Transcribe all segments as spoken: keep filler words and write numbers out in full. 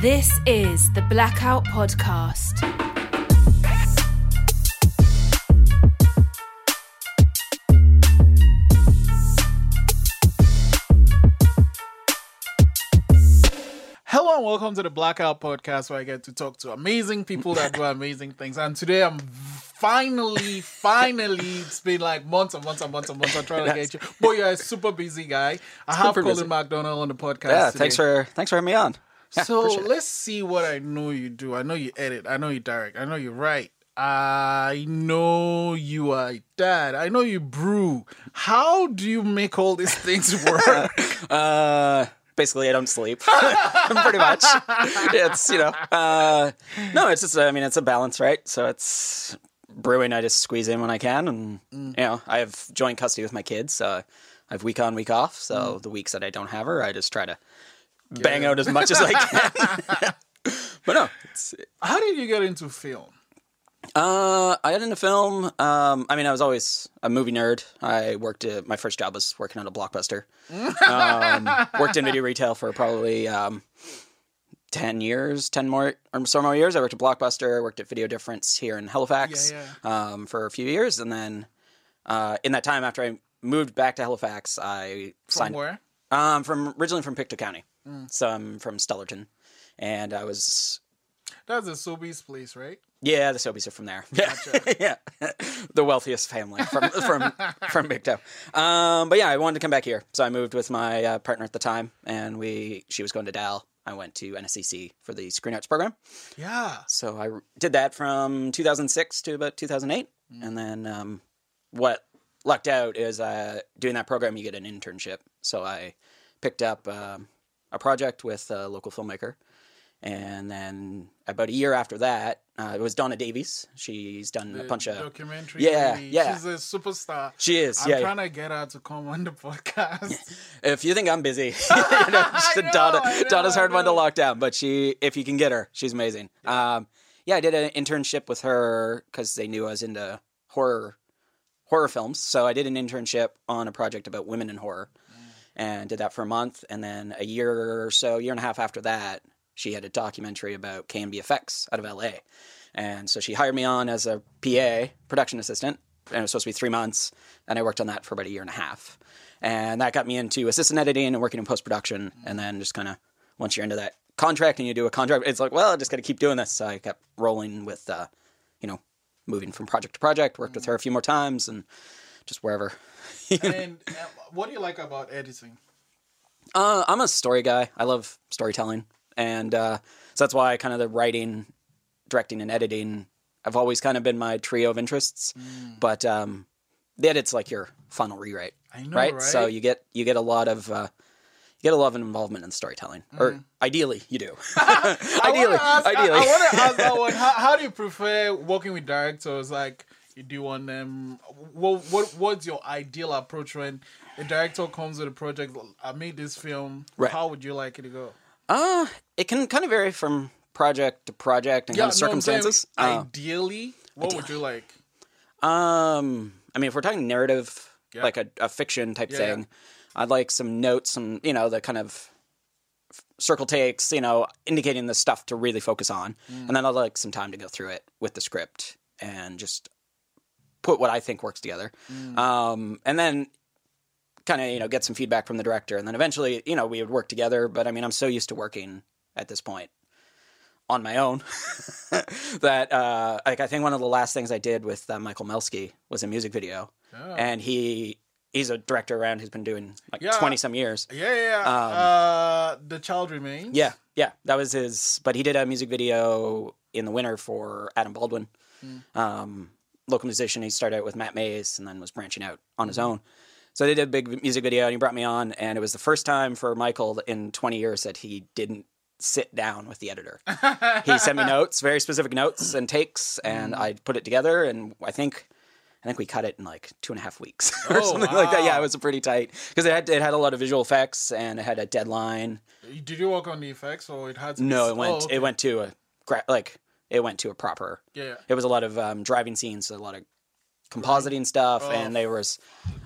This is the Blackout Podcast. Hello and welcome to the Blackout Podcast, where I get to talk to amazing people that do amazing things. And today I'm finally, finally, it's been like months and months and months and months I'm trying to get you. Boy, you're a super busy guy. I have Colin McDonnell on the podcast Yeah, today. thanks for thanks for having me on. Yeah, so let's see what I know you do. I know you edit. I know you direct. I know you write. I know you are a dad. I know you brew. How do you make all these things work? uh, basically, I don't sleep. Pretty much. It's, you know. Uh, no, it's just, I mean, it's a balance, right? So it's brewing. I just squeeze in when I can. And, mm. you know, I have joint custody with my kids. So I have week on, week off. So mm. the weeks that I don't have her, I just try to Get bang it. out as much as I can. But no. It's, How did you get into film? Uh, I got into film. Um, I mean, I was always a movie nerd. I worked at, my first job was working at a Blockbuster. um, worked in video retail for probably um, ten years, ten more, or so more years. I worked at Blockbuster, worked at Video Difference here in Halifax yeah, yeah. Um, for a few years. And then uh, in that time, after I moved back to Halifax, I signed... From where? Um, from, originally from Pictou County. Mm. So I'm from Stellarton, and I was... That's a Sobeys place, right? Yeah, the Sobeys are from there. Yeah, gotcha. yeah. The wealthiest family from from from Pictou. Um, but yeah, I wanted to come back here, so I moved with my uh, partner at the time, and we she was going to Dal. I went to N S C C for the Screen Arts program. Yeah. So I did that from two thousand six to about two thousand eight, mm. and then um, what lucked out is uh, doing that program, you get an internship. So I picked up. Um, a project with a local filmmaker. And then about a year after that, uh, it was Donna Davies. She's done the a bunch of... documentary. Yeah, lady. yeah. She's a superstar. She is, I'm yeah. I'm trying yeah. to get her to come on the podcast. If you think I'm busy, you know, know, Donna, know, Donna's hard one to lock down, but she, if you can get her, she's amazing. Yeah, um, yeah I did an internship with her because they knew I was into horror, horror films. So I did an internship on a project about women in horror. And did that for a month, and then a year or so, year and a half after that, she had a documentary about K and B F X out of L A. And so she hired me on as a P A, production assistant, and it was supposed to be three months, and I worked on that for about a year and a half. And that got me into assistant editing and working in post-production, and then just kind of, once you're into that contract and you do a contract, it's like, well, I just got to keep doing this. So I kept rolling with, uh, you know, moving from project to project, worked with her a few more times, and just wherever. And uh, what do you like about editing? Uh, I'm a story guy. I love storytelling. And uh, so that's why kind of the writing, directing, and editing have always kind of been my trio of interests. Mm. But um, the edit's like your final rewrite. I know, right? right? So you get you get a lot of... Uh, You get a lot of involvement in storytelling, mm. or ideally you do. ideally, I ideally. I, I want to ask that one. How, how do you prefer working with directors? Like, you do on them. What what what's your ideal approach when a director comes with a project? I made this film. Right. How would you like it to go? Uh it can kind of vary from project to project and yeah, kind of circumstances. No, uh, ideally, what ideally. would you like? Um, I mean, if we're talking narrative, yeah. like a, a fiction type yeah, thing. Yeah. I'd like some notes, some, you know, the kind of circle takes, you know, indicating the stuff to really focus on. Mm. And then I'd like some time to go through it with the script and just put what I think works together. Mm. Um, and then kind of, you know, get some feedback from the director. And then eventually, you know, we would work together. But, I mean, I'm so used to working at this point on my own that, uh, like, I think one of the last things I did with uh, Michael Melsky was a music video. Oh. And he... He's a director around who's been doing like yeah. twenty-some years. Yeah, yeah, yeah. Um, uh, The Child Remains. Yeah, yeah. That was his... But he did a music video in the winter for Adam Baldwin. Mm. Um, local musician. He started out with Matt Mays and then was branching out on his own. So they did a big music video and he brought me on. And it was the first time for Michael in twenty years that he didn't sit down with the editor. He sent me notes, very specific notes and takes. And mm. I put it together and I think... I think we cut it in like two and a half weeks or oh, something wow. like that. Yeah, it was pretty tight because it had it had a lot of visual effects and it had a deadline. Did you work on the effects or it had? To no, be... it went. Oh, okay. It went to a like it went to a proper. Yeah. It was a lot of um, driving scenes, so a lot of compositing right. stuff, oh. and there was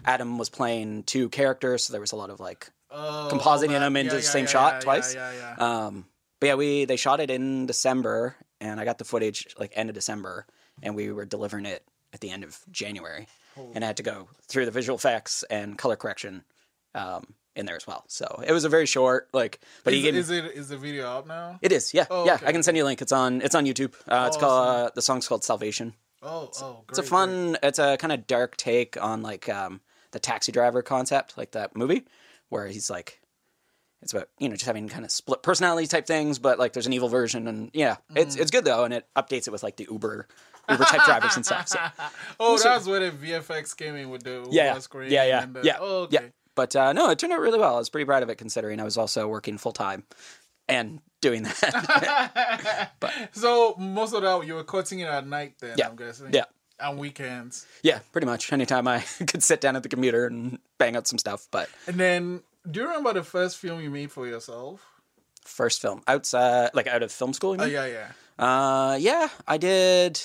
Adam was playing two characters, so there was a lot of like oh, compositing them into yeah, the yeah, same yeah, shot yeah, twice. Yeah, yeah, yeah. Um, But yeah, we they shot it in December, and I got the footage like end of December, and we were delivering it at the end of January. Holy and I had to go through the visual effects and color correction um, in there as well. So it was a very short, like, but is, he gave me, is it is the video out now? It is, yeah, oh, yeah. Okay. I can send you a link. It's on it's on YouTube. Uh, it's oh, called awesome. uh, the song's called Salvation. Oh, it's, oh, great. It's a fun. Great. It's a kind of dark take on like um, the Taxi Driver concept, like that movie, where he's like. It's about, you know, just having kind of split personality type things, but like there's an evil version, and yeah, mm. it's it's good though, and it updates it with like the Uber Uber type drivers and stuff. So. Oh, so, that's where the V F X came in with the Uber yeah, screen. Yeah, yeah, and the, yeah. Oh, okay. Yeah. But uh, no, it turned out really well. I was pretty proud of it considering I was also working full time and doing that. But, so most of that you were cutting it at night then, yeah, I'm guessing. Yeah. On weekends. Yeah, pretty much. Anytime I could sit down at the computer and bang out some stuff, but and then. Do you remember the first film you made for yourself? First film outside, like out of film school? You mean? Oh yeah, yeah. Uh, yeah, I did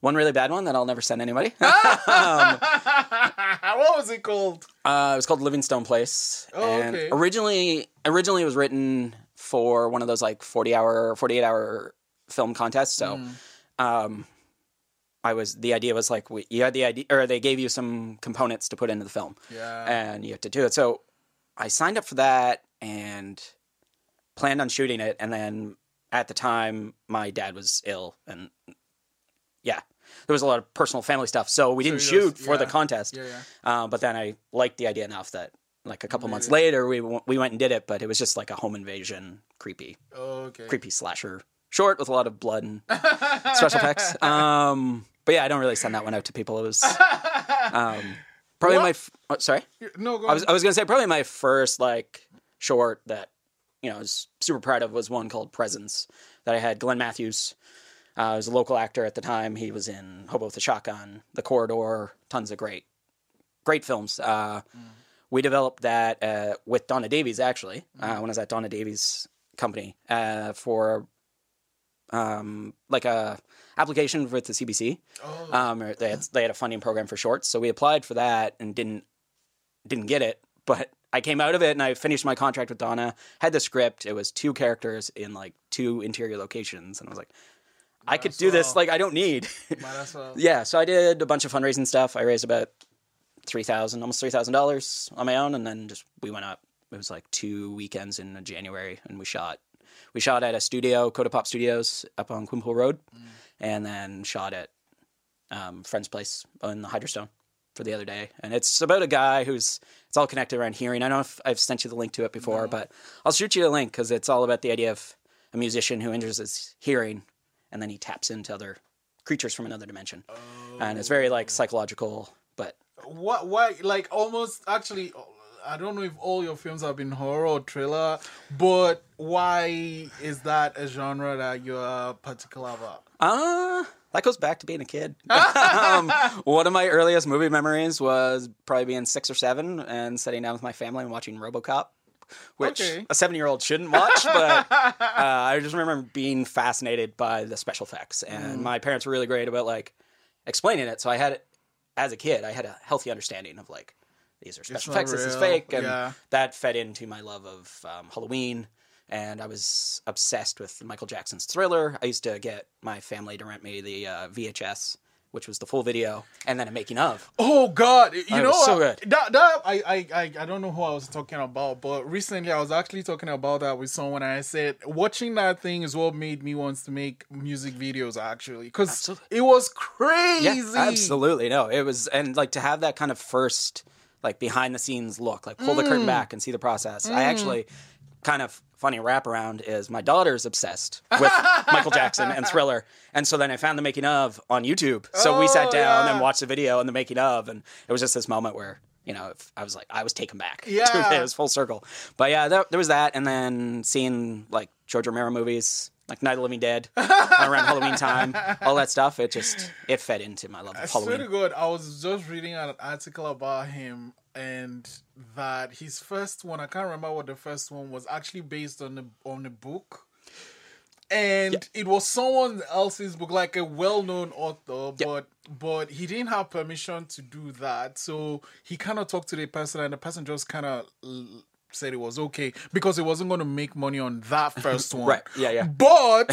one really bad one that I'll never send anybody. um, what was it called? Uh, it was called Livingstone Place. Oh, and okay. Originally, originally it was written for one of those like forty-hour, forty-eight-hour film contests. So, mm. um, I was the idea was like we, you had the idea, or they gave you some components to put into the film, yeah, and you had to do it. So. I signed up for that and planned on shooting it. And then at the time, my dad was ill. And yeah, there was a lot of personal family stuff. So we didn't so shoot was, for yeah. the contest. Yeah, yeah. Uh, but then I liked the idea enough that like a couple Maybe. months later, we w- we went and did it. But it was just like a home invasion, creepy, oh, okay. creepy slasher short with a lot of blood and special effects. Um, but yeah, I don't really send that one out to people. It was... Um, Probably what? my f- oh, sorry. No, go I was on. I was gonna say probably my first like short that you know I was super proud of was one called Presence that I had Glenn Matthews. Uh, he was a local actor at the time. He was in Hobo with a Shotgun, The Corridor, tons of great, great films. Uh, mm. We developed that uh, with Donna Davies actually mm. uh, when I was at Donna Davies' company uh, for um, like a. application with the C B C. Oh. Um, they had they had a funding program for shorts, so we applied for that and didn't didn't get it. But I came out of it and I finished my contract with Donna. Had the script. It was two characters in like two interior locations, and I was like, Might I could do well. this. Like I don't need. Might as well. Yeah. So I did a bunch of fundraising stuff. I raised about three thousand, almost three thousand dollars on my own, and then just we went up. It was like two weekends in January, and we shot. We shot at a studio, Coda Pop Studios, up on Quimpool Road, mm. and then shot at um, Friend's Place on the Hydrostone for the other day. And it's about a guy who's – it's all connected around hearing. I don't know if I've sent you the link to it before, no. but I'll shoot you a link because it's all about the idea of a musician who injures his hearing and then he taps into other creatures from another dimension. Oh. And it's very, like, psychological, but – What? Why? Like, almost – actually – I don't know if all your films have been horror or thriller, but why is that a genre that you're particular about? Uh, that goes back to being a kid. um, one of my earliest movie memories was probably being six or seven and sitting down with my family and watching RoboCop, which okay. a seven-year-old shouldn't watch, but uh, I just remember being fascinated by the special effects. And mm. my parents were really great about, like, explaining it. So I had, as a kid, I had a healthy understanding of, like, these are special effects, real. This is fake. And yeah. that fed into my love of um, Halloween. And I was obsessed with Michael Jackson's Thriller. I used to get my family to rent me the uh, V H S, which was the full video, and then a making of. Oh, God. You oh, know, so good. That, that, I, I, I don't know who I was talking about, but recently I was actually talking about that with someone. And I said, watching that thing is what made me want to make music videos, actually. Because it was crazy. Yeah, absolutely. No, it was. And like to have that kind of first... like behind-the-scenes look, like pull mm. the curtain back and see the process. Mm. I actually, kind of funny wraparound is my daughter's obsessed with Michael Jackson and Thriller. And so then I found the making of on YouTube. So oh, we sat down yeah. and watched the video and the making of. And it was just this moment where, you know, I was like, I was taken back. Yeah. It was full circle. But yeah, that, there was that. And then seeing like George Romero movies, like Night of the Living Dead, around Halloween time, all that stuff. It just, it fed into my love of Halloween. It's really good. I was just reading an article about him and that his first one, I can't remember what the first one was, actually based on the, on the book. And yep. it was someone else's book, like a well-known author, yep. but but he didn't have permission to do that. So he kind of talked to the person and the person just kind of... said it was okay because it wasn't going to make money on that first one. Right. Yeah, yeah. But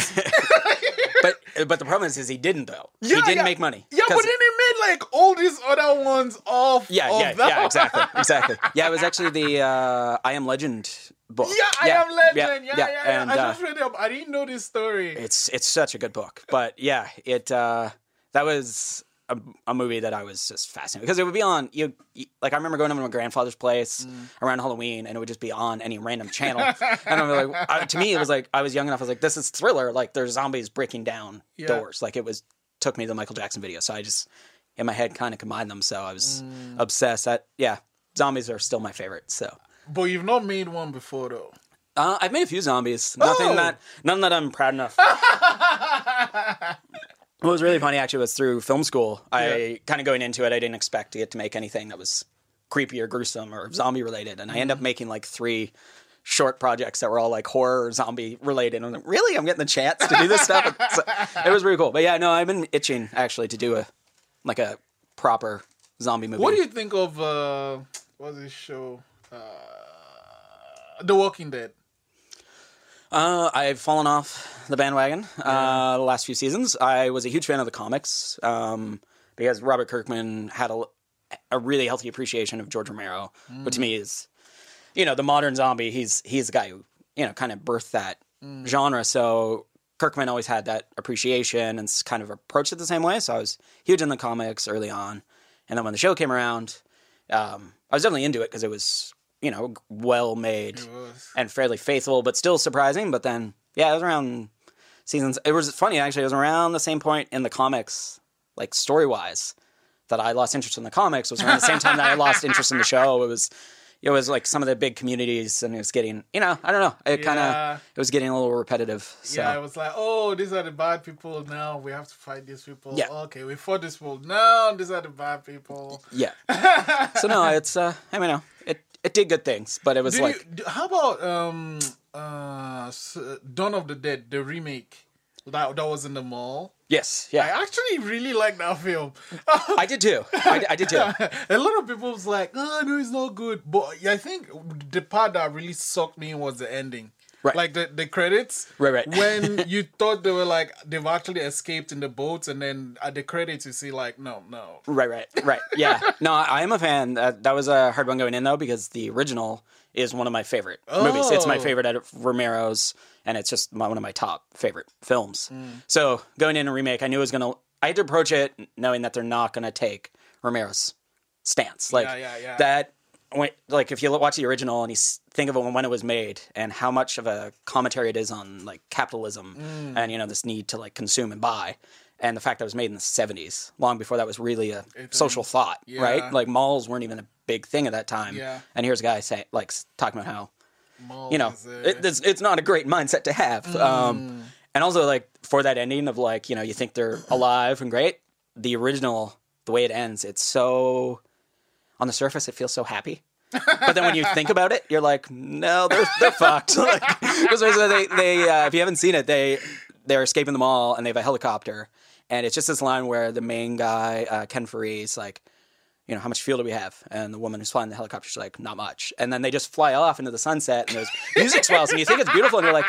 but but the problem is, is he didn't though. Yeah, he didn't yeah. make money. Yeah, but then he made like all these other ones off. Yeah, of yeah, that. yeah. Exactly, exactly. Yeah, it was actually the uh, I Am Legend book. Yeah, yeah, I Am Legend. Yeah, yeah. yeah, yeah, yeah. And, I just uh, read it up. I didn't know this story. It's it's such a good book. But yeah, it uh, that was. A, a movie that I was just fascinated because it would be on you, you like I remember going over to my grandfather's place mm. around Halloween and it would just be on any random channel and I'm like I, to me it was like I was young enough I was like this is Thriller, like there's zombies breaking down yeah. doors, like it was took me to the Michael Jackson video, so I just in my head kind of combined them, so I was mm. obsessed. I, yeah zombies are still my favorite. So but you've not made one before though. Uh, I've made a few zombies. Oh. Nothing that none that I'm proud enough. What was really funny, actually, was through film school. I yeah. kind of going into it, I didn't expect to get to make anything that was creepy or gruesome or zombie-related. And mm-hmm. I ended up making, like, three short projects that were all, like, horror or zombie-related. And I'm like, really? I'm getting the chance to do this stuff? So it was really cool. But, yeah, no, I've been itching, actually, to do, a like, a proper zombie movie. What do you think of, uh, what's this show? Uh, The Walking Dead. Uh, I've fallen off the bandwagon uh, the last few seasons. I was a huge fan of the comics um, because Robert Kirkman had a, a really healthy appreciation of George Romero, mm. which to me is, you know, the modern zombie. He's he's the guy who, you know, kind of birthed that mm. genre. So Kirkman always had that appreciation and kind of approached it the same way. So I was huge in the comics early on. And then when the show came around, um, I was definitely into it because it was... you know, well-made and fairly faithful, but still surprising. But then, yeah, it was around seasons. It was funny, actually. It was around the same point in the comics, like story-wise, that I lost interest in the comics. It was around the same time that I lost interest in the show. It was, it was like some of the big communities, and it was getting, you know, I don't know. It yeah. kind of, it was getting a little repetitive. So. Yeah, it was like, oh, these are the bad people now. We have to fight these people. Yeah. Okay, we fought this people. Now these are the bad people. Yeah. So, no, it's, uh, I mean, no, it, It did good things, but it was did like... You, how about um, uh, Dawn of the Dead, the remake that, that was in the mall? Yes, yeah. I actually really liked that film. I did too. I, I did too. A lot of people was like, oh, no, it's not good. But I think the part that really sucked me was the ending. Right. Like the, the credits. Right, right. When you thought they were like, they've actually escaped in the boats, and then at the credits you see like, no, no. Right, right, right. Yeah. No, I am a fan. Uh, that was a hard one going in though, because the original is one of my favorite oh. movies. It's my favorite out of Romero's, and it's just my, one of my top favorite films. Mm. So going in a remake, I knew it was going to, I had to approach it knowing that they're not going to take Romero's stance. Like yeah, yeah, yeah. that. When, like if you watch the original and you think of it when it was made and how much of a commentary it is on like capitalism mm. and you know this need to like consume and buy, and the fact that it was made in the seventies, long before that was really a it social is. thought, yeah. right? Like malls weren't even a big thing at that time. Yeah. And here's a guy say like talking about how malls, you know it, it's, it's not a great mindset to have. Mm. Um, and also like for that ending of like you know you think they're alive and great, the original the way it ends, it's so. On the surface, it feels so happy. But then when you think about it, you're like, no, they're, they're fucked. Like, so they, they, uh, if you haven't seen it, they, they're escaping the mall, and they have a helicopter. And it's just this line where the main guy, uh, Ken Faree's, like, you know, how much fuel do we have? And the woman who's flying the helicopter, she's like, not much. And then they just fly off into the sunset, and there's music swells, and you think it's beautiful, and you're like,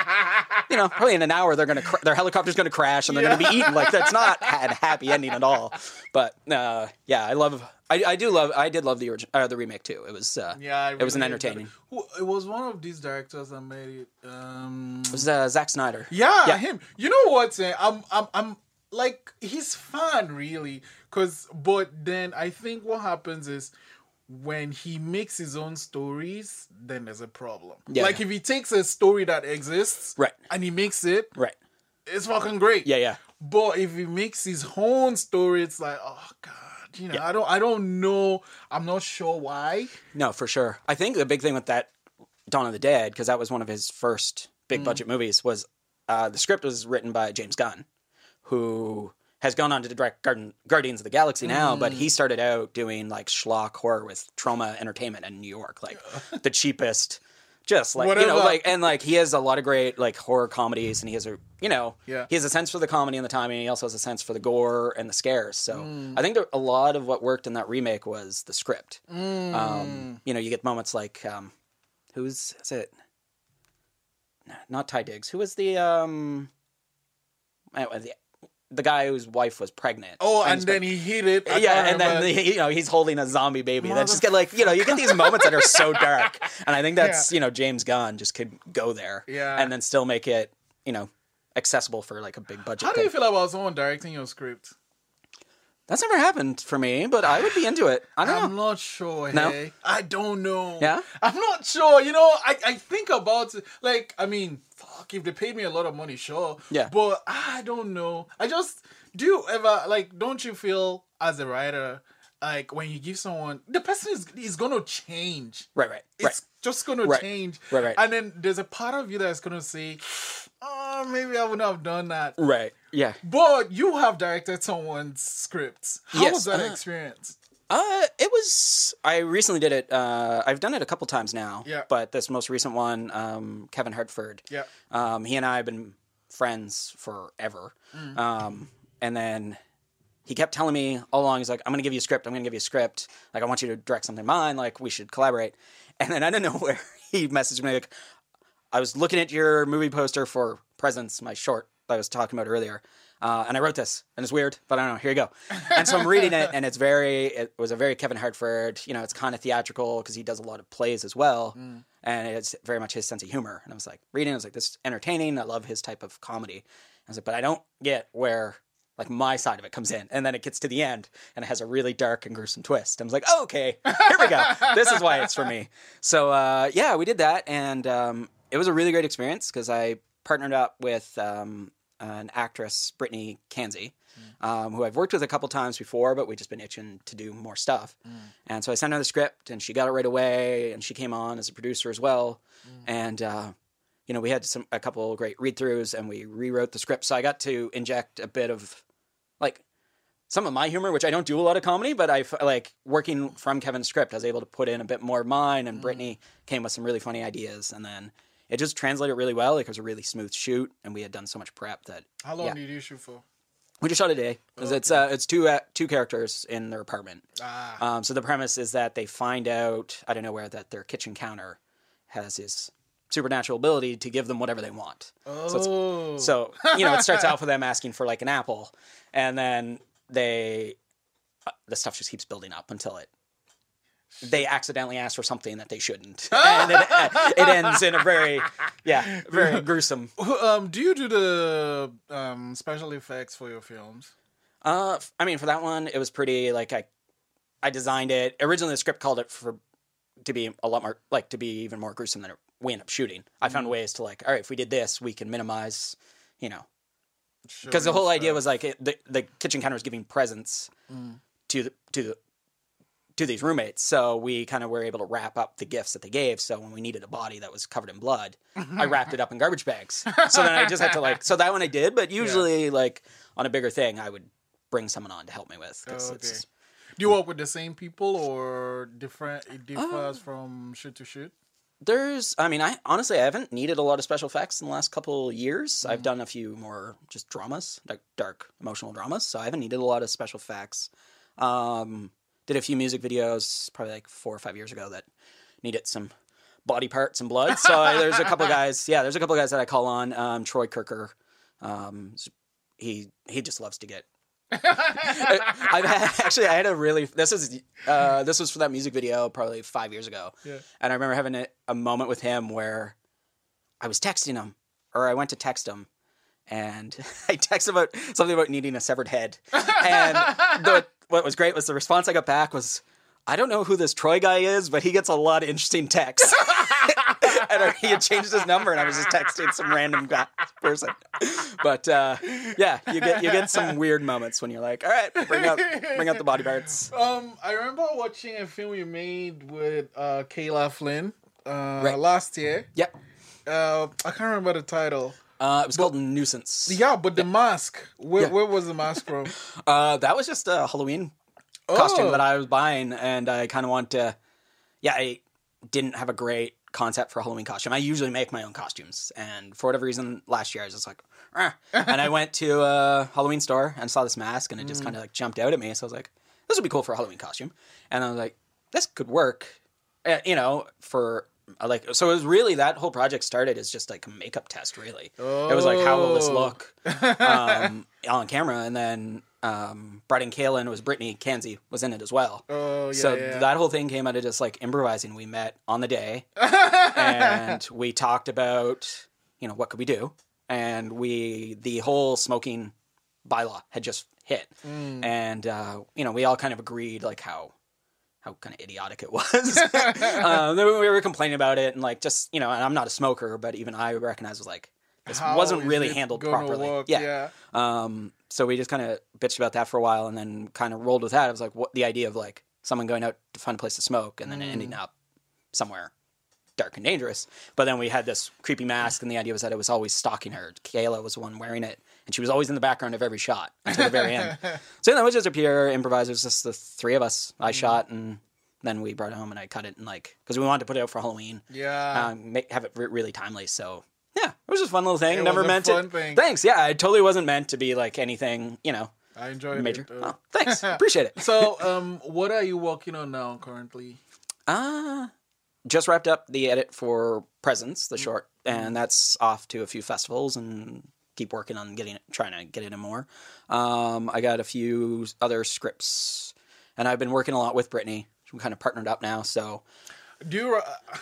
you know, probably in an hour, they're gonna cr- their helicopter's going to crash, and they're yeah. going to be eaten. Like, that's not a happy ending at all. But, uh, yeah, I love... I, I do love I did love the original uh, the remake too. It was uh, yeah, really it was an entertaining. It. it was one of these directors that made it. Um... It was uh, Zack Snyder. Yeah, yeah, him. You know what? Uh, I'm I'm I'm like he's fun really, cause but then I think what happens is when he makes his own stories, then there's a problem. Yeah, like yeah. if he takes a story that exists, right. and he makes it, right. it's fucking great. Yeah, yeah. But if he makes his own story, it's like oh god. You know, yeah. I don't. I don't know. I'm not sure why. No, for sure. I think the big thing with that Dawn of the Dead, because that was one of his first big mm. budget movies, was uh, the script was written by James Gunn, who has gone on to direct Garden, Guardians of the Galaxy now. Mm. But he started out doing like schlock horror with Trauma Entertainment in New York, like the cheapest, just like Whatever. you know, like and like he has a lot of great like horror comedies, and he has a you know, yeah. he has a sense for the comedy and the timing, and he also has a sense for the gore and the scares. So mm. I think there, a lot of what worked in that remake was the script. Mm. Um, you know, you get moments like um, Who's is it? Not Ty Diggs. Who was the um? The the guy whose wife was pregnant. Oh, and then he hit it. I yeah, and then the, you know he's holding a zombie baby. Mother- That's just get like you know you get these moments that are so dark, and I think that's yeah. you know James Gunn just could go there. Yeah, and then still make it you know accessible for like a big budget. How do thing. you feel about someone directing your script? That's never happened for me, but I would be into it. I don't I'm know. I'm not sure, hey. No? I don't know. Yeah? I'm not sure. You know, I, I think about it. Like, I mean, fuck, if they paid me a lot of money, sure. Yeah. But I don't know. I just, do you ever, like, don't you feel as a writer, like, when you give someone, the person is, is going to change. Right, right. It's right. just going right. to change. Right, right. And then there's a part of you that's going to say, oh, maybe I wouldn't have done that. Right. Yeah. But you have directed someone's scripts. How yes. was that uh, experience? Uh, it was, I recently did it. Uh, I've done it a couple times now. Yeah. But this most recent one, um, Kevin Hartford. Yeah. Um, he and I have been friends forever. Mm. Um, and then he kept telling me all along, he's like, I'm going to give you a script. I'm going to give you a script. Like, I want you to direct something of mine. Like, we should collaborate. And then I don't know where he messaged me like, I was looking at your movie poster for Presence, my short that I was talking about earlier, uh, and I wrote this, and it's weird, but I don't know. Here you go. And so I'm reading it, and it's very, it was a very Kevin Hartford, you know, it's kind of theatrical because he does a lot of plays as well, mm. and it's very much his sense of humor. And I was like, reading, I was like, this is entertaining. I love his type of comedy. I was like, but I don't get where, like, my side of it comes in. And then it gets to the end, and it has a really dark and gruesome twist. And I was like, oh, okay, here we go. This is why it's for me. So, uh, yeah, we did that, and, um, it was a really great experience because I partnered up with um, an actress, Brittany Kanzy, mm. um, who I've worked with a couple times before, but we've just been itching to do more stuff. Mm. And so I sent her the script, and she got it right away, and she came on as a producer as well. Mm. And, uh, you know, we had some a couple great read-throughs, and we rewrote the script. So I got to inject a bit of, like, some of my humor, which I don't do a lot of comedy, but I, like, working from Kevin's script, I was able to put in a bit more of mine, and mm. Brittany came with some really funny ideas, and then... It just translated really well. Like, it was a really smooth shoot, and we had done so much prep that. How long yeah. did you shoot for? We just shot a day because oh, it's okay. uh, it's two uh, two characters in their apartment. Ah. Um, so the premise is that they find out I don't know where that their kitchen counter has his supernatural ability to give them whatever they want. Oh. So, it's, so you know, it starts out with them asking for like an apple, and then they uh, the stuff just keeps building up until it. They accidentally asked for something that they shouldn't. And it, it ends in a very, yeah, very gruesome. Um, do you do the um, special effects for your films? Uh, I mean, for that one, it was pretty, like, I I designed it. Originally, the script called it for to be a lot more, like, to be even more gruesome than we end up shooting. I mm. found ways to, like, all right, if we did this, we can minimize, you know. Because sure, the whole sure. idea was, like, it, the, the kitchen counter was giving presents mm. to the, to the, to these roommates, so we kind of were able to wrap up the gifts that they gave. So when we needed a body that was covered in blood, I wrapped it up in garbage bags. So then I just had to like, so that one I did, but usually yeah. like on a bigger thing, I would bring someone on to help me with. Oh, okay. It's, do you work with the same people or different? It differs uh, from shoot to shoot? There's, I mean, I honestly, I haven't needed a lot of special effects in the last couple years. Mm-hmm. I've done a few more just dramas, like dark emotional dramas. So I haven't needed a lot of special effects. Um, Did a few music videos probably like four or five years ago that needed some body parts and blood. So there's a couple guys. Yeah, there's a couple guys that I call on. Um, Troy Kirker. Um, he he just loves to get. I've had, actually I had a really this is uh, this was for that music video probably five years ago. Yeah. And I remember having a, a moment with him where I was texting him or I went to text him. And I texted about something about needing a severed head. And the, what was great was the response I got back was, I don't know who this Troy guy is, but he gets a lot of interesting texts. And he had changed his number, and I was just texting some random guy, person. But uh, yeah, you get you get some weird moments when you're like, all right, bring out bring out the body parts. Um, I remember watching a film you made with uh, Kayla Flynn uh, right. last year. Yep. Uh, I can't remember the title. Uh, it was but, called Nuisance. Yeah, but the yeah. mask. Where, yeah. where was the mask from? uh, that was just a Halloween oh. costume that I was buying, and I kind of wanted to... Yeah, I didn't have a great concept for a Halloween costume. I usually make my own costumes, and for whatever reason, last year I was just like... Rah. And I went to a Halloween store and saw this mask, and it just mm. kind of like jumped out at me. So I was like, this would be cool for a Halloween costume. And I was like, this could work, uh, you know, for... I like, so it was really, that whole project started as just like a makeup test, really. Oh. It was like, how will this look um, on camera? And then um, brought in Kayla, and it was Brittany Kanzy was in it as well. Oh, yeah. So yeah. that whole thing came out of just like improvising. We met on the day and we talked about, you know, what could we do? And we, the whole smoking bylaw had just hit. Mm. And, uh, you know, we all kind of agreed like how, how kind of idiotic it was. um, we were complaining about it and like, just, you know, and I'm not a smoker, but even I recognized was like, this how wasn't really handled properly. Look, yeah. yeah. Um, so we just kind of bitched about that for a while and then kind of rolled with that. It was like, what the idea of like someone going out to find a place to smoke and then mm. ending up somewhere dark and dangerous. But then we had this creepy mask, and the idea was that it was always stalking her. Kayla was the one wearing it, and she was always in the background of every shot until the very end. So that was just a pure improviser. It was just the three of us. I mm. shot, and then we brought it home, and I cut it, and like, because we wanted to put it out for Halloween. Yeah. Um, make, have it re- really timely. So yeah, it was just a fun little thing. It Never was a meant fun it. Thing. Thanks. Yeah, it totally wasn't meant to be like anything, you know. I enjoyed major. it. Oh, thanks. Appreciate it. So, um, what are you working on now currently? Ah. Uh, Just wrapped up the edit for Presence, the short, and that's off to a few festivals and keep working on getting it, trying to get it in more. Um, I got a few other scripts, and I've been working a lot with Brittany. We kind of partnered up now, so. Do you, uh,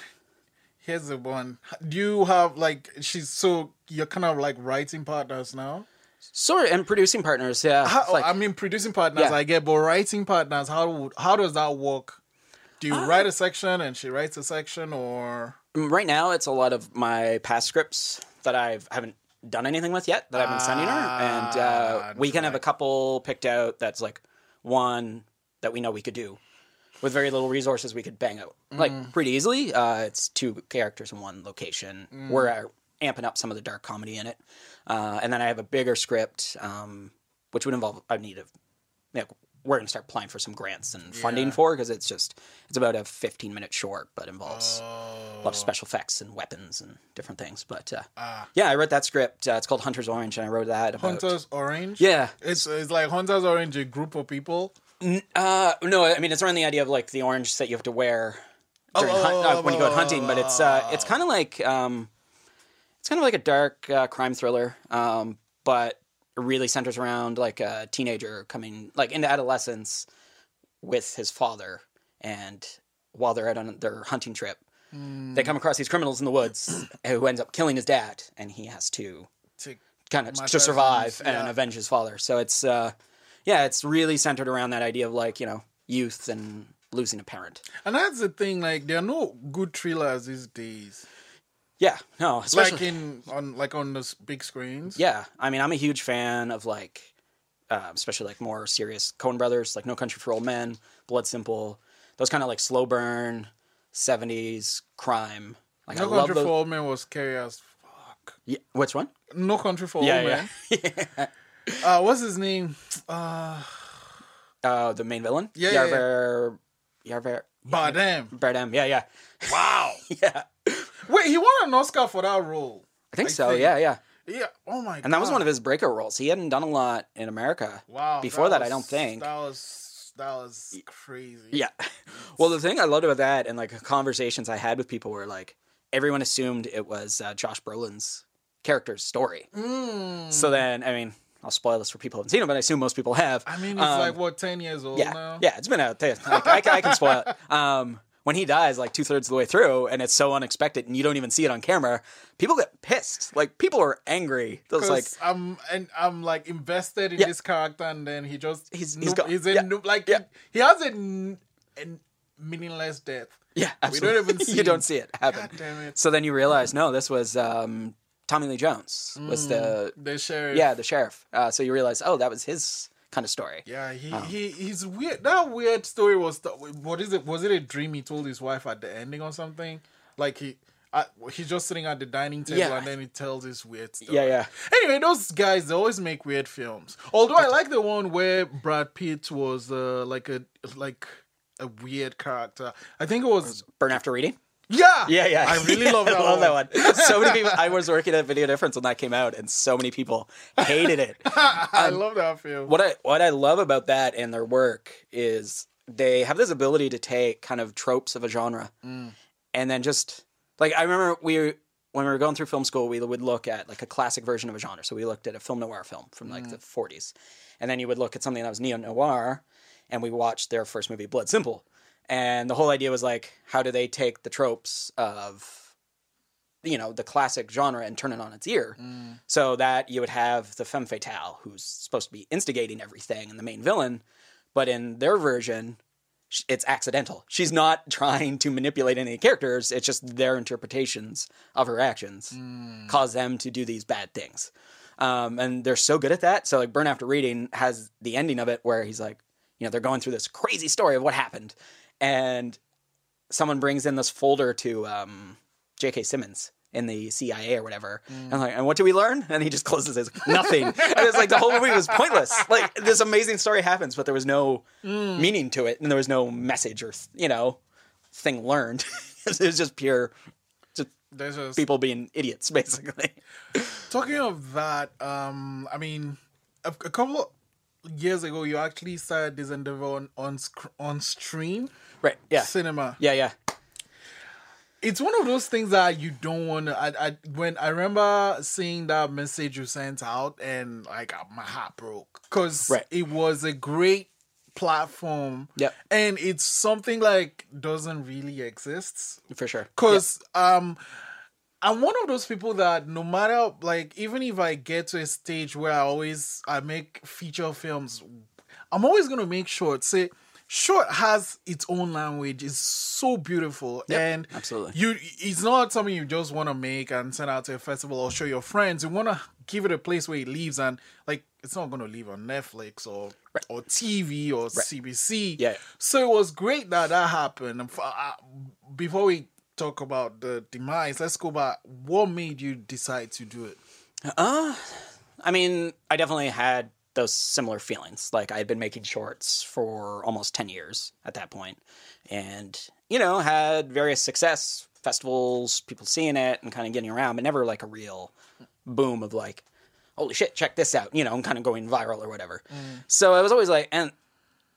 here's the one. Do you have, like, she's so, you're kind of like writing partners now? Sort of, and producing partners, yeah. How, like, I mean, producing partners, yeah. I get, but writing partners, how how does that work? Do you uh, write a section and she writes a section, or...? Right now, it's a lot of my past scripts that I haven't done anything with yet that I've been sending her. And uh, we can have a couple picked out that's, like, one that we know we could do. With very little resources, we could bang out, mm. like, pretty easily. Uh, it's two characters in one location. Mm. We're uh, amping up some of the dark comedy in it. Uh, and then I have a bigger script, um, which would involve... I need a... You know, we're going to start applying for some grants and funding yeah. for, because it's just, it's about a fifteen minute short, but involves oh. a lot of special effects and weapons and different things. But uh, ah. yeah, I wrote that script. Uh, it's called Hunter's Orange, and I wrote that about... Hunter's Orange? Yeah. It's it's like Hunter's Orange, a group of people? N- uh, no, I mean, it's around the idea of like the orange that you have to wear during oh, hunt- oh, uh, when you go out hunting, but it's uh, it's kind of like, um, it's kind of like a dark uh, crime thriller, um, but really centers around like a teenager coming like into adolescence with his father, and while they're out on their hunting trip, mm. they come across these criminals in the woods who ends up killing his dad, and he has to, to kind of to survive yeah. and avenge his father. So it's uh yeah, it's really centered around that idea of like, you know, youth and losing a parent. And that's the thing, like there are no good thrillers these days. Yeah, no, especially like in on like on the big screens. Yeah, I mean, I'm a huge fan of like, uh, especially like more serious Coen Brothers, like No Country for Old Men, Blood Simple, those kind of like slow burn, seventies crime. Like, No I Country love for Old Men was scary as fuck. Yeah, which one? No Country for yeah, Old yeah. Men. yeah. Uh, what's his name? Uh, uh, the main villain. Yeah, Yarber, yeah. Yarber, Bardem. Bardem. Yeah, yeah. Wow. yeah. Wait, he won an Oscar for that role. I think I so, think. yeah, yeah. Yeah, oh my god. And that was one of his breakout roles. He hadn't done a lot in America wow, before that, that was, I don't think. That was, that was crazy. Yeah. Well, the thing I loved about that and, like, conversations I had with people were, like, everyone assumed it was uh, Josh Brolin's character's story. Mm. So then, I mean... I'll spoil this for people who haven't seen it, but I assume most people have. I mean, it's um, like, what, ten years old yeah, now? Yeah, it's been out there. Like, I, I can spoil it. Um, when he dies, like, two-thirds of the way through, and it's so unexpected, and you don't even see it on camera, people get pissed. Like, people are angry. Because like, I'm, and I'm, like, invested in yeah. this character, and then he just... He's, he's nope, gone. He's in, yeah. nope, like, yeah. he, he has a, a meaningless death. Yeah, absolutely. We don't even see You him. don't see it happen. God damn it. So then you realize, no, this was... Um, Tommy Lee Jones was the... Mm, the sheriff. Yeah, the sheriff. Uh, so you realize, oh, that was his kind of story. Yeah, he, um, he he's weird. That weird story was... What is it? Was it a dream he told his wife at the ending or something? Like, he uh, he's just sitting at the dining table yeah. and then he tells this weird story. Yeah, yeah. Anyway, those guys, they always make weird films. Although I like the one where Brad Pitt was uh, like a like a weird character. I think it was... was it Burn After Reading? Yeah, yeah, yeah. I really yeah, love that I love one. that one. So many people. I was working at Video Difference when that came out, and so many people hated it. Um, I love that film. What I what I love about that and their work is they have this ability to take kind of tropes of a genre, mm. and then just Like, I remember we when we were going through film school, we would look at, like, a classic version of a genre. So we looked at a film noir film from, like, mm. the forties. And then you would look at something that was neo-noir, and we watched their first movie, Blood Simple. And the whole idea was, like, how do they take the tropes of, you know, the classic genre and turn it on its ear? Mm. So that you would have the femme fatale, who's supposed to be instigating everything and the main villain, but in their version, it's accidental. She's not trying to manipulate any characters. It's just their interpretations of her actions mm. cause them to do these bad things. Um, and they're so good at that. So, like, Burn After Reading has the ending of it where he's like, you know, they're going through this crazy story of what happened. And someone brings in this folder to um, J K. Simmons in the C I A or whatever. Mm. And I'm like, and what do we learn? And he just closes his, nothing. And it's like, the whole movie was pointless. Like, this amazing story happens, but there was no mm. meaning to it. And there was no message or, you know, thing learned. It was just pure just a... people being idiots, basically. Talking of that, um, I mean, a, a couple of years ago, you actually said this endeavor on on, sc- on stream, right? Yeah, cinema. Yeah, yeah. It's one of those things that you don't want to. I, I when I remember seeing that message you sent out, and like my heart broke because right. it was a great platform. Yep. And it's something like doesn't really exist for sure. Because yep. um. I'm one of those people that no matter, like, even if I get to a stage where I always, I make feature films, I'm always going to make short. Say, short has its own language. It's so beautiful. Yep, and absolutely. You, it's not something you just want to make and send out to a festival or show your friends. You want to give it a place where it lives. And, like, it's not going to live on Netflix or right. or T V or right. C B C. Yeah. So it was great that that happened. Before we talk about the demise, let's go back. What made you decide to do it? Uh, I mean, I definitely had those similar feelings. Like, I had been making shorts for almost ten years at that point. And, you know, had various success, festivals, people seeing it and kind of getting around, but never like a real boom of like, holy shit, check this out, you know, and kind of going viral or whatever. Mm. So I was always like, and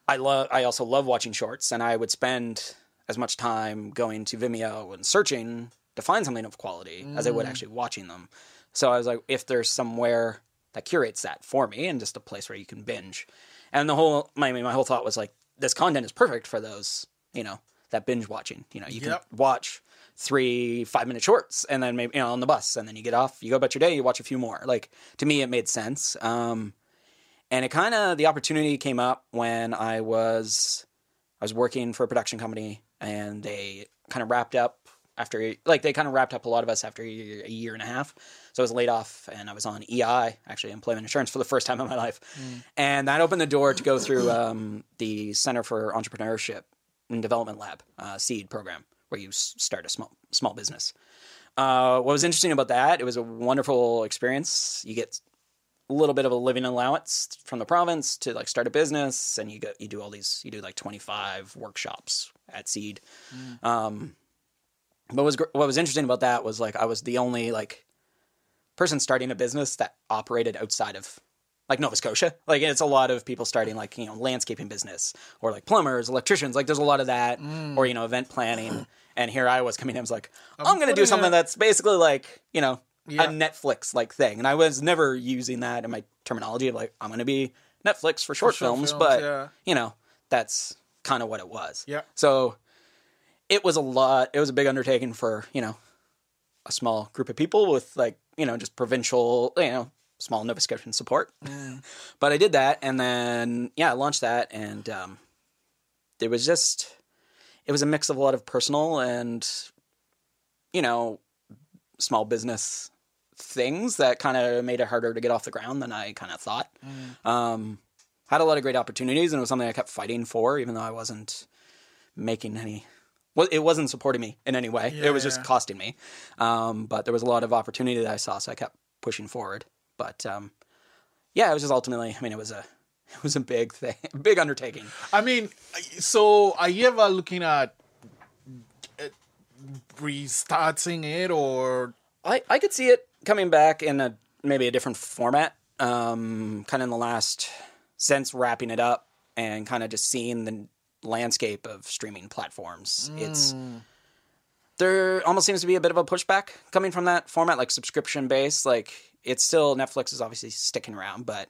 I love, I also love watching shorts, and I would spend as much time going to Vimeo and searching to find something of quality mm. as I would actually watching them. So I was like, if there's somewhere that curates that for me and just a place where you can binge. And the whole, my, my whole thought was like, this content is perfect for those, you know, that binge watching, you know, you yep. can watch three, five minute shorts and then maybe, you know, on the bus, and then you get off, you go about your day, you watch a few more. Like, to me, it made sense. Um, and it kind of, the opportunity came up when I was, I was working for a production company. And they kind of wrapped up after, like, they kind of wrapped up a lot of us after a year, a year and a half. So I was laid off, and I was on E I, actually employment insurance, for the first time in my life. Mm. And that opened the door to go through um, the Center for Entrepreneurship and Development Lab, uh, Seed program, where you start a small small business. Uh, what was interesting about that, it was a wonderful experience. You get a little bit of a living allowance from the province to, like, start a business, and you go, you do all these, you do like twenty-five workshops at Seed. Mm. Um, but what was, what was interesting about that was, like, I was the only, like, person starting a business that operated outside of, like, Nova Scotia. Like, it's a lot of people starting, like, you know, landscaping business or, like, plumbers, electricians. Like, there's a lot of that mm. or, you know, event planning. And here I was coming in, I was like, I'm, I'm going to do something it. that's basically like, you know, yeah. a Netflix like thing. And I was never using that in my terminology of, like, I'm going to be Netflix for short, for short films, films, but yeah. you know, that's kind of what it was. Yeah. So it was a lot. It was a big undertaking for, you know, a small group of people with, like, you know, just provincial, you know, small Nova Scotian support. Mm. But I did that. And then, yeah, I launched that. And um, it was just, it was a mix of a lot of personal and, you know, small business things that kind of made it harder to get off the ground than I kind of thought. Mm. Um Had a lot of great opportunities, and it was something I kept fighting for, even though I wasn't making any. Well, it wasn't supporting me in any way. Yeah, it was yeah. just costing me. Um, but there was a lot of opportunity that I saw, so I kept pushing forward. But um, yeah, it was just ultimately. I mean, it was a it was a big thing, big undertaking. I mean, so are you ever looking at restarting it, or I I could see it coming back in a maybe a different format, um, kind of in the last. Since wrapping it up and kind of just seeing the landscape of streaming platforms, mm. it's there almost seems to be a bit of a pushback coming from that format, like subscription based. Like, it's still, Netflix is obviously sticking around, but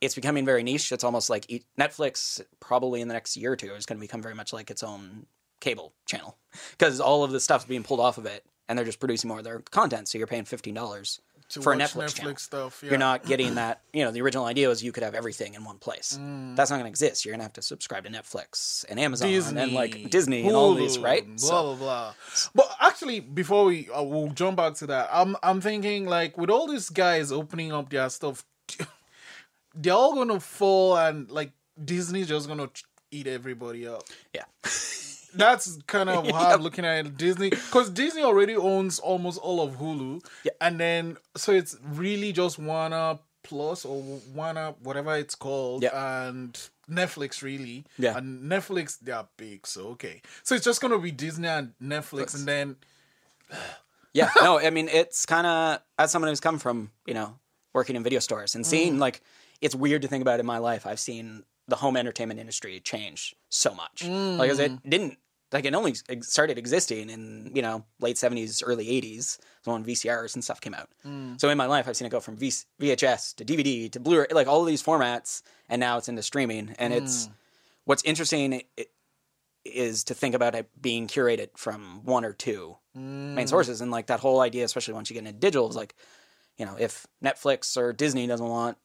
it's becoming very niche. It's almost like e- Netflix probably in the next year or two is going to become very much like its own cable channel, because all of the stuff's being pulled off of it and they're just producing more of their content. So you're paying fifteen dollars to for a Netflix, Netflix stuff, yeah. You're not getting that. You know, the original idea was you could have everything in one place. Mm. That's not going to exist. You're going to have to subscribe to Netflix and Amazon Disney. and like Disney Hulu, and all these, right? Blah, so. blah, blah. But actually, before we uh, we'll jump back to that, I'm I'm thinking, like, with all these guys opening up their stuff, they're all going to fall, and like Disney's just going to eat everybody up. Yeah. That's kind of how yep. I'm looking at it. Disney, because Disney already owns almost all of Hulu, yep. and then so it's really just Warner Plus or Warner, whatever it's called, yep. and Netflix really. Yeah. And Netflix, they are big, so okay. So it's just gonna be Disney and Netflix, Netflix. and then yeah, no, I mean, it's kind of, as someone who's come from, you know, working in video stores and seeing, mm. like, it's weird to think about it in my life. I've seen the home entertainment industry changed so much. Mm. Like, it didn't, like, it only started existing in, you know, late seventies, early eighties, when V C Rs and stuff came out. Mm. So in my life, I've seen it go from v- VHS to D V D to Blu-ray, like all of these formats, and now it's into streaming. And mm. it's, what's interesting is to think about it being curated from one or two mm. main sources. And like that whole idea, especially once you get into digital, is like, you know, if Netflix or Disney doesn't want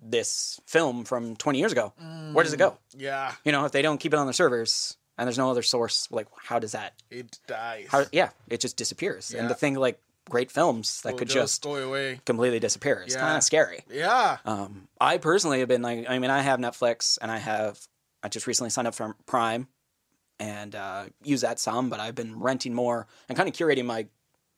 this film from twenty years ago, mm, where does it go? Yeah. You know, if they don't keep it on their servers and there's no other source, like, how does that... It dies. How, yeah, it just disappears. Yeah. And to think, like, great films that It'll could just, just away. completely disappear. It's yeah. kind of scary. Yeah. Um, I personally have been, like, I mean, I have Netflix, and I have, I just recently signed up for Prime and uh, use that some, but I've been renting more and kind of curating my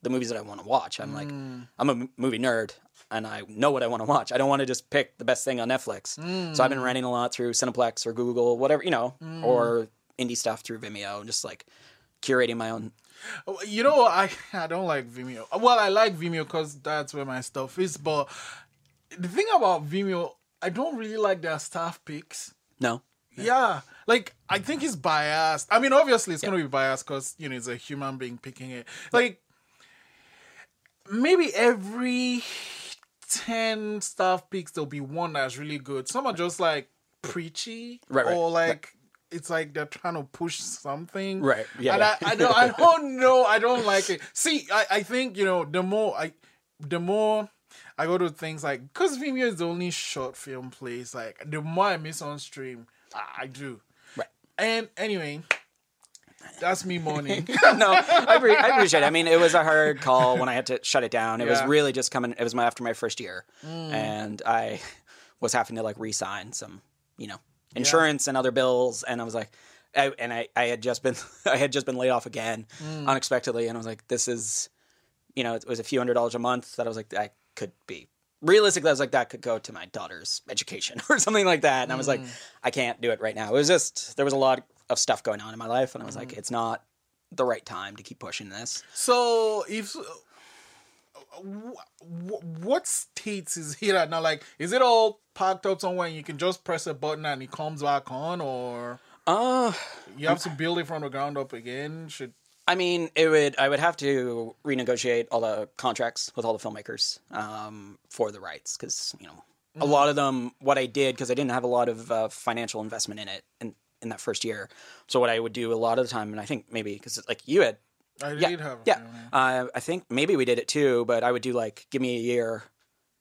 the movies that I want to watch. I'm mm. like, I'm a movie nerd. And I know what I want to watch. I don't want to just pick the best thing on Netflix. Mm. So I've been renting a lot through Cineplex or Google, whatever, you know, mm. or indie stuff through Vimeo, and just like curating my own. You know, I, I don't like Vimeo. Well, I like Vimeo because that's where my stuff is. But the thing about Vimeo, I don't really like their staff picks. No. Yeah. yeah. Like, I think it's biased. I mean, obviously it's yeah. going to be biased because, you know, it's a human being picking it. Like, maybe every ten staff picks, there'll be one that's really good. Some are just like preachy, right, right, or like right. it's like they're trying to push something, right? Yeah, and yeah. I, I don't, I don't know, I don't like it. See, I, I think you know the more I, the more I go to things like, because Vimeo is the only short film place. Like, the more I miss on stream, I, I do. Right. And anyway. That's me mourning. no, I, re- I appreciate it. I mean, it was a hard call when I had to shut it down. It yeah. was really just coming. It was my, after my first year. Mm. And I was having to, like, re-sign some, you know, insurance yeah. and other bills. And I was like, I, and I, I had just been, I had just been laid off again mm. unexpectedly. And I was like, this is, you know, it was a few hundred dollars a month that I was like, I could be. Realistically, I was like, that could go to my daughter's education or something like that. And mm. I was like, I can't do it right now. It was just, there was a lot of stuff going on in my life. And I was mm-hmm. like, it's not the right time to keep pushing this. So if, what states is he at now? Like, is it all packed up somewhere and you can just press a button and it comes back on, or uh, you have to build it from the ground up again? Should, I mean, it would. I would have to renegotiate all the contracts with all the filmmakers um, for the rights, because, you know, mm-hmm. a lot of them. What I did, because I didn't have a lot of uh, financial investment in it, in, in that first year. So what I would do a lot of the time, and I think maybe because like you had, I yeah, did have, yeah. Uh, I think maybe we did it too, but I would do like, give me a year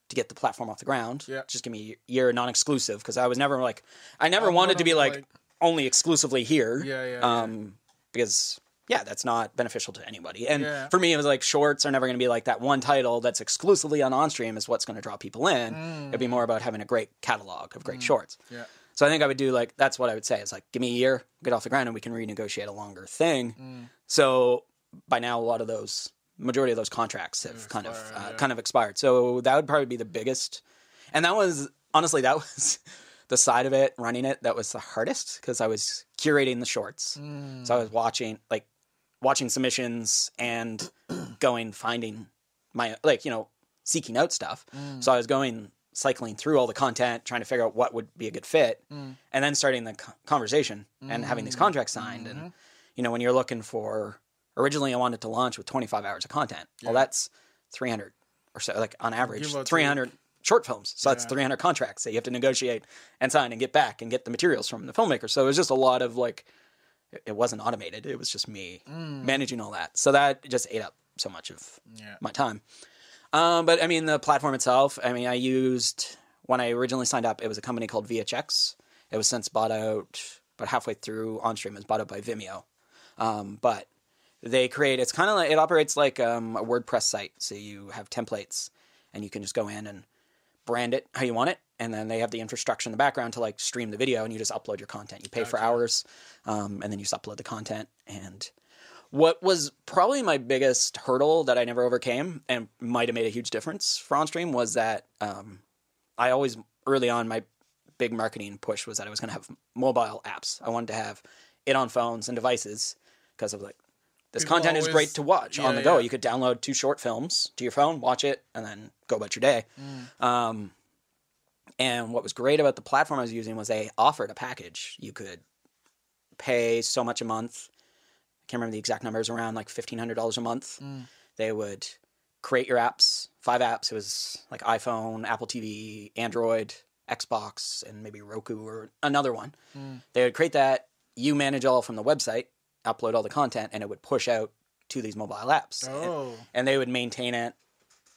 to get the platform off the ground. Yeah. Just give me a year non-exclusive, because I was never like, I never I wanted to be like, like only exclusively here. Yeah, yeah. Um, yeah. Because. Yeah, that's not beneficial to anybody. And yeah. for me, it was like, shorts are never going to be like that one title that's exclusively on on-stream is what's going to draw people in. Mm. It'd be more about having a great catalog of great mm. shorts. Yeah. So I think I would do like, that's what I would say. It's like, give me a year, get off the ground, and we can renegotiate a longer thing. Mm. So by now, a lot of those, majority of those contracts have expired, kind of uh, yeah. kind of expired. So that would probably be the biggest. And that was, honestly, that was... the side of it, running it, that was the hardest, because I was curating the shorts. Mm. So I was watching, like, watching submissions and going, finding my, like, you know, seeking out stuff. Mm. So I was going, cycling through all the content, trying to figure out what would be a good fit, mm. and then starting the conversation mm. and having these contracts signed. Mm-hmm. And, you know, when you're looking for Originally, I wanted to launch with twenty-five hours of content. Yeah. Well, that's three hundred or so, like on average, three hundred short films. So yeah. that's three hundred contracts that you have to negotiate and sign and get back and get the materials from the filmmaker. So it was just a lot of like, it wasn't automated. It was just me mm. managing all that. So that just ate up so much of yeah. my time. Um, but I mean, the platform itself, I mean, I used, when I originally signed up, it was a company called V H X. It was since bought out, but halfway through OnStream, it was bought out by Vimeo. Um, but they create, it's kind of like, it operates like um, a WordPress site. So you have templates and you can just go in and brand it how you want it. And then they have the infrastructure in the background to like stream the video and you just upload your content. You pay okay. for hours um, and then you just upload the content. And what was probably my biggest hurdle that I never overcame and might have made a huge difference for OnStream was that um, I always, early on, my big marketing push was that I was going to have mobile apps. I wanted to have it on phones and devices because I was like, this People content always, is great to watch yeah, on the go. Yeah. You could download two short films to your phone, watch it, and then go about your day. Mm. Um, and what was great about the platform I was using was they offered a package. You could pay so much a month. I can't remember the exact numbers, around like fifteen hundred dollars a month. Mm. They would create your apps, five apps. It was like iPhone, Apple T V, Android, Xbox, and maybe Roku or another one. Mm. They would create that. You manage all from the website, upload all the content, and it would push out to these mobile apps. Oh. And, and they would maintain it,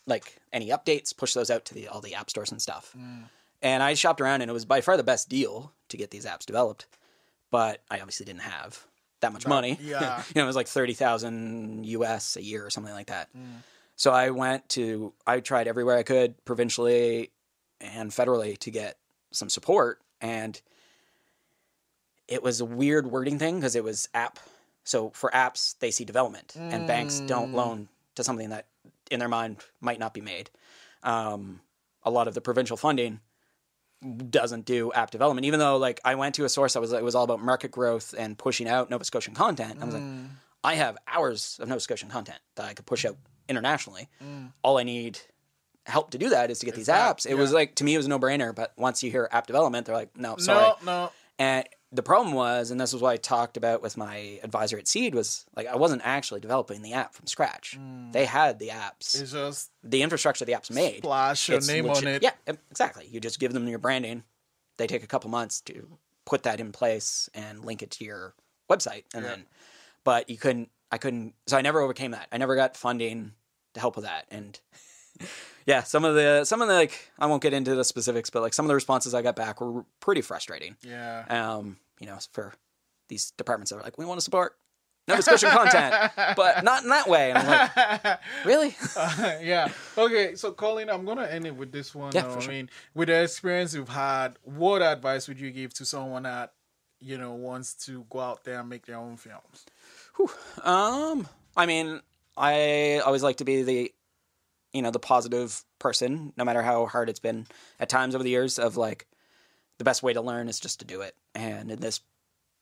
like any updates, push those out to the all the app stores and stuff. Mm. And I shopped around, and it was by far the best deal to get these apps developed. But I obviously didn't have that much but, money. Yeah. You know, it was like thirty thousand U S a year or something like that. Mm. So I went to, I tried everywhere I could, provincially and federally, to get some support. And it was a weird wording thing because it was app. So for apps, they see development, mm. and banks don't loan to something that in their mind might not be made. Um, a lot of the provincial funding doesn't do app development, even though like I went to a source that was, it was all about market growth and pushing out Nova Scotian content. I was mm. like, I have hours of Nova Scotian content that I could push out internationally. Mm. All I need help to do that is to get it's these app, apps. It yeah. was like, to me, it was a no brainer. But once you hear app development, they're like, no, sorry. No, no. And the problem was, and this was what I talked about with my advisor at Seed, was like I wasn't actually developing the app from scratch. Mm. They had the apps. It's just the infrastructure the app's made. Splash your it's name legit, on it. Yeah, exactly. You just give them your branding. They take a couple months to put that in place and link it to your website. And yeah. then, but you couldn't, I couldn't, so I never overcame that. I never got funding to help with that. And yeah, some of the, some of the, like, I won't get into the specifics, but like some of the responses I got back were pretty frustrating. Yeah. Um, You know, for these departments that are like, we want to support Nova Scotian content, but not in that way. And I'm like, really? uh, yeah. Okay, so Colin, I'm going to end it with this one. Yeah, for sure. I mean, with the experience you've had, what advice would you give to someone that, you know, wants to go out there and make their own films? Whew. Um, I mean, I always like to be the, you know, the positive person, no matter how hard it's been at times over the years, of like, the best way to learn is just to do it. And at this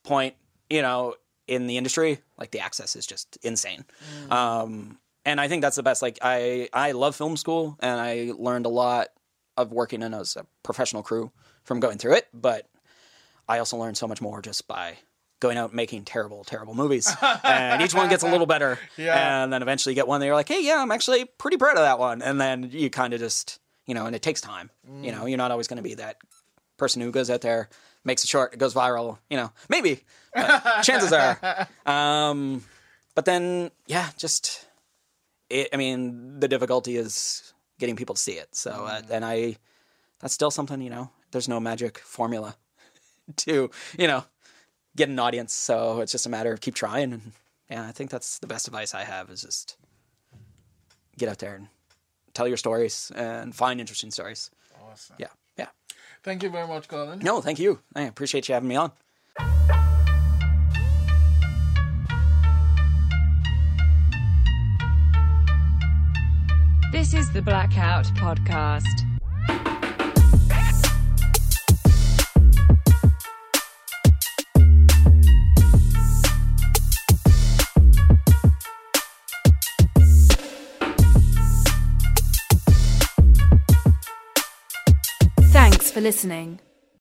point, you know, in the industry, like the access is just insane. Mm. Um, and I think that's the best. Like I, I love film school and I learned a lot of working in as a professional crew from going through it. But I also learned so much more just by going out and making terrible, terrible movies. And each one gets a little better. Yeah. And then eventually you get one that you're like, hey, yeah, I'm actually pretty proud of that one. And then you kind of just, you know, and it takes time. Mm. You know, you're not always going to be that person who goes out there, makes a short, it goes viral, you know, maybe, but chances are. Um, but then, yeah, just, it, I mean, the difficulty is getting people to see it. So, mm. uh, and I, that's still something, you know, there's no magic formula to, you know, get an audience. So it's just a matter of keep trying. And yeah, I think that's the best advice I have, is just get out there and tell your stories and find interesting stories. Awesome. Yeah. Thank you very much, Colin. No, thank you. I appreciate you having me on. This is the Blackout Podcast. For listening.